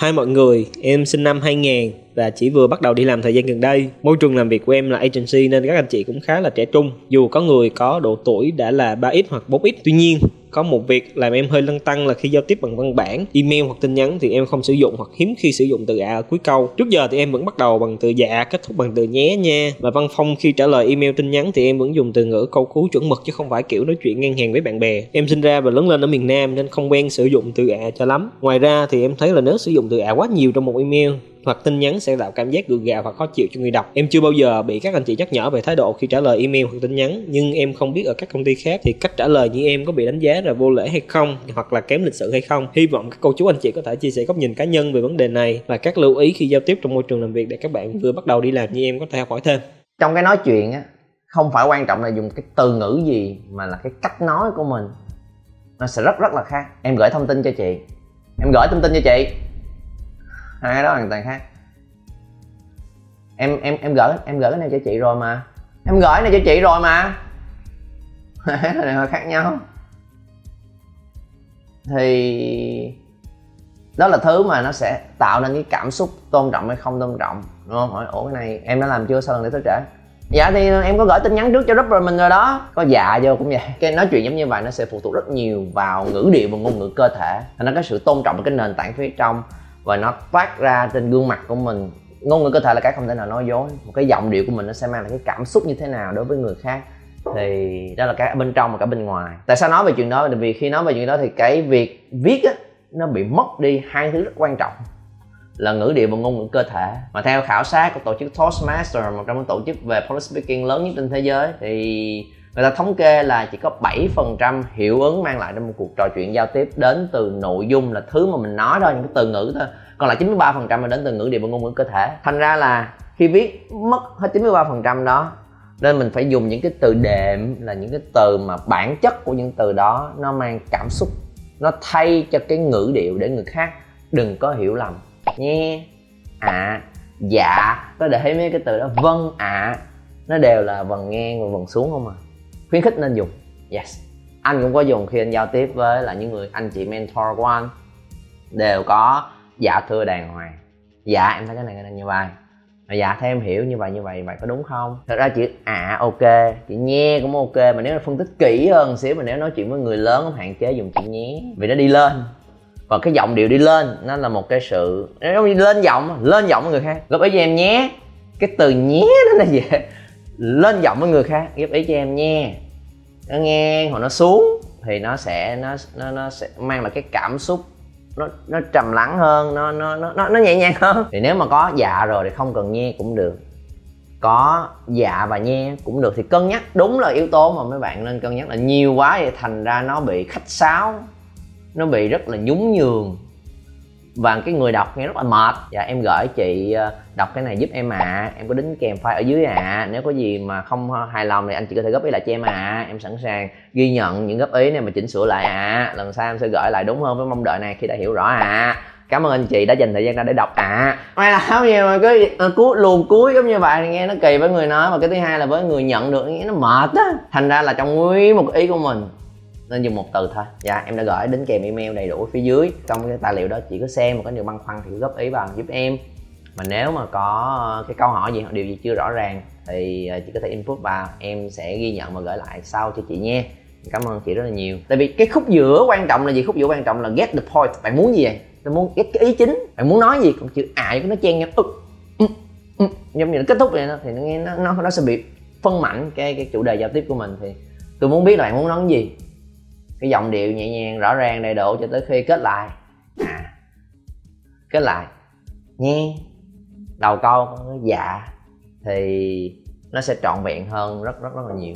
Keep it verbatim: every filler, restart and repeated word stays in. Hai mọi người, em sinh năm hai nghìn và chỉ vừa bắt đầu đi làm thời gian gần đây. Môi trường làm việc của em là agency nên các anh chị cũng khá là trẻ trung. Dù có người có độ tuổi đã là ba x hoặc bốn x, tuy nhiên có một việc làm em hơi lăn tăn là khi giao tiếp bằng văn bản, email hoặc tin nhắn thì em không sử dụng hoặc hiếm khi sử dụng từ ạ ở cuối câu. Trước giờ thì em vẫn bắt đầu bằng từ dạ, kết thúc bằng từ nhé nha. Và văn phong khi trả lời email tin nhắn thì em vẫn dùng từ ngữ câu cú chuẩn mực chứ không phải kiểu nói chuyện ngang hàng với bạn bè. Em sinh ra và lớn lên ở miền Nam nên không quen sử dụng từ ạ cho lắm. Ngoài ra thì em thấy là nếu sử dụng từ ạ quá nhiều trong một email hoặc tin nhắn sẽ tạo cảm giác gượng gạo hoặc khó chịu cho người đọc. Em chưa bao giờ bị các anh chị nhắc nhở về thái độ khi trả lời email hoặc tin nhắn, nhưng em không biết ở các công ty khác thì cách trả lời như em có bị đánh giá là vô lễ hay không, hoặc là kém lịch sự hay không. Hy vọng các cô chú anh chị có thể chia sẻ góc nhìn cá nhân về vấn đề này và các lưu ý khi giao tiếp trong môi trường làm việc để các bạn vừa bắt đầu đi làm như em có thể học hỏi thêm. Trong cái nói chuyện á, không phải quan trọng là dùng cái từ ngữ gì mà là cái cách nói của mình nó sẽ rất rất là khác. Em gửi thông tin cho chị, em gửi thông tin cho chị. Hai cái đó hoàn toàn khác. Em em em gửi em gửi cái này cho chị rồi mà. Em gửi cái này cho chị rồi mà. Hai cái này khác nhau. Thì đó là thứ mà nó sẽ tạo nên cái cảm xúc tôn trọng hay không tôn trọng, đúng không? Hỏi ủa cái này em đã làm chưa, sao lần để tới trễ? Dạ thì em có gửi tin nhắn trước cho group rồi mình rồi đó. Có dạ vô cũng vậy. Cái nói chuyện giống như vậy nó sẽ phụ thuộc rất nhiều vào ngữ điệu và ngôn ngữ cơ thể. Nó có sự tôn trọng cái nền tảng phía trong và nó toát ra trên gương mặt của mình. Ngôn ngữ cơ thể là cái không thể nào nói dối. Một cái giọng điệu của mình nó sẽ mang lại cái cảm xúc như thế nào đối với người khác. Thì đó là cái bên trong và cả bên ngoài. Tại sao nói về chuyện đó? Tại vì khi nói về chuyện đó thì cái việc viết á, nó bị mất đi hai thứ rất quan trọng là ngữ điệu và ngôn ngữ cơ thể. Mà theo khảo sát của tổ chức Toastmasters, một trong những tổ chức về public speaking lớn nhất trên thế giới, thì người ta thống kê là chỉ có bảy phần trăm hiệu ứng mang lại trong một cuộc trò chuyện giao tiếp đến từ nội dung là thứ mà mình nói thôi, những cái từ ngữ thôi. Còn lại chín mươi ba phần trăm là đến từ ngữ điệu và ngôn ngữ cơ thể. Thành ra là khi viết mất hết chín mươi ba phần trăm đó, nên mình phải dùng những cái từ đệm, là những cái từ mà bản chất của những từ đó nó mang cảm xúc, nó thay cho cái ngữ điệu để người khác đừng có hiểu lầm. Nhé, ạ, dạ, nó để mấy cái từ đó vâng ạ, nó đều là vần ngang và vần xuống không à. Khuyến khích nên dùng. Yes. Anh cũng có dùng khi anh giao tiếp với là những người anh chị mentor của anh. Đều có dạ thưa đàng hoàng. Dạ em thấy cái này cái này như vậy. Dạ theo em hiểu như vậy như vậy vậy có đúng không? Thật ra chữ ạ à, ok, chữ nhé cũng ok, mà nếu là phân tích kỹ hơn xíu, mà nếu nói chuyện với người lớn hạn chế dùng chữ nhé vì nó đi lên. Và cái giọng điệu đi lên nó là một cái sự nó lên giọng, lên giọng với người khác. Góp ý cho em nhé. Cái từ nhé nó là gì? Lên giọng với người khác, góp ý cho em nha. Nó ngang hoặc nó xuống thì nó sẽ nó nó nó sẽ mang lại cái cảm xúc nó nó trầm lắng hơn, nó nó nó nó nhẹ nhàng hơn. Thì nếu mà có dạ rồi thì không cần nha cũng được. Có dạ và nha cũng được, thì cân nhắc đúng là yếu tố mà mấy bạn nên cân nhắc, là nhiều quá thì thành ra nó bị khách sáo. Nó bị rất là nhún nhường. Và cái người đọc nghe rất là mệt. Dạ em gửi chị đọc cái này giúp em ạ à. Em có đính kèm file ở dưới ạ à. Nếu có gì mà không hài lòng thì anh chị có thể góp ý lại cho em ạ à. Em sẵn sàng ghi nhận những góp ý này mà chỉnh sửa lại ạ à. Lần sau em sẽ gửi lại đúng hơn với mong đợi này khi đã hiểu rõ ạ à. Cảm ơn anh chị đã dành thời gian ra để đọc ạ à. Mày làm gì mà cứ uh, luồn cuối giống như vậy thì nghe nó kỳ với người nói. Và cái thứ hai là với người nhận được nghe nó mệt á. Thành ra là trong nguyên một ý của mình nên dùng một từ thôi. Dạ em đã gửi đến kèm email đầy đủ phía dưới. Trong cái tài liệu đó chị có xem mà có điều băn khoăn thì góp ý vào giúp em. Mà nếu mà có cái câu hỏi gì hoặc điều gì chưa rõ ràng thì chị có thể input vào, em sẽ ghi nhận và gửi lại sau cho chị nha. Cảm ơn chị rất là nhiều. Tại vì cái khúc giữa quan trọng là gì? Khúc giữa quan trọng là get the point. Bạn muốn gì vậy? Bạn muốn get cái ý chính, bạn muốn nói gì. Còn chữ à nó chen nhau ức ừ, ừ, giống như nó kết thúc vậy đó, thì nó nghe nó, nó sẽ bị phân mạnh cái, cái chủ đề giao tiếp của mình. Thì tôi muốn biết là bạn muốn nói gì, cái giọng điệu nhẹ nhàng rõ ràng đầy đủ cho tới khi kết lại à, kết lại nghe đầu câu dạ thì nó sẽ trọn vẹn hơn rất rất rất là nhiều.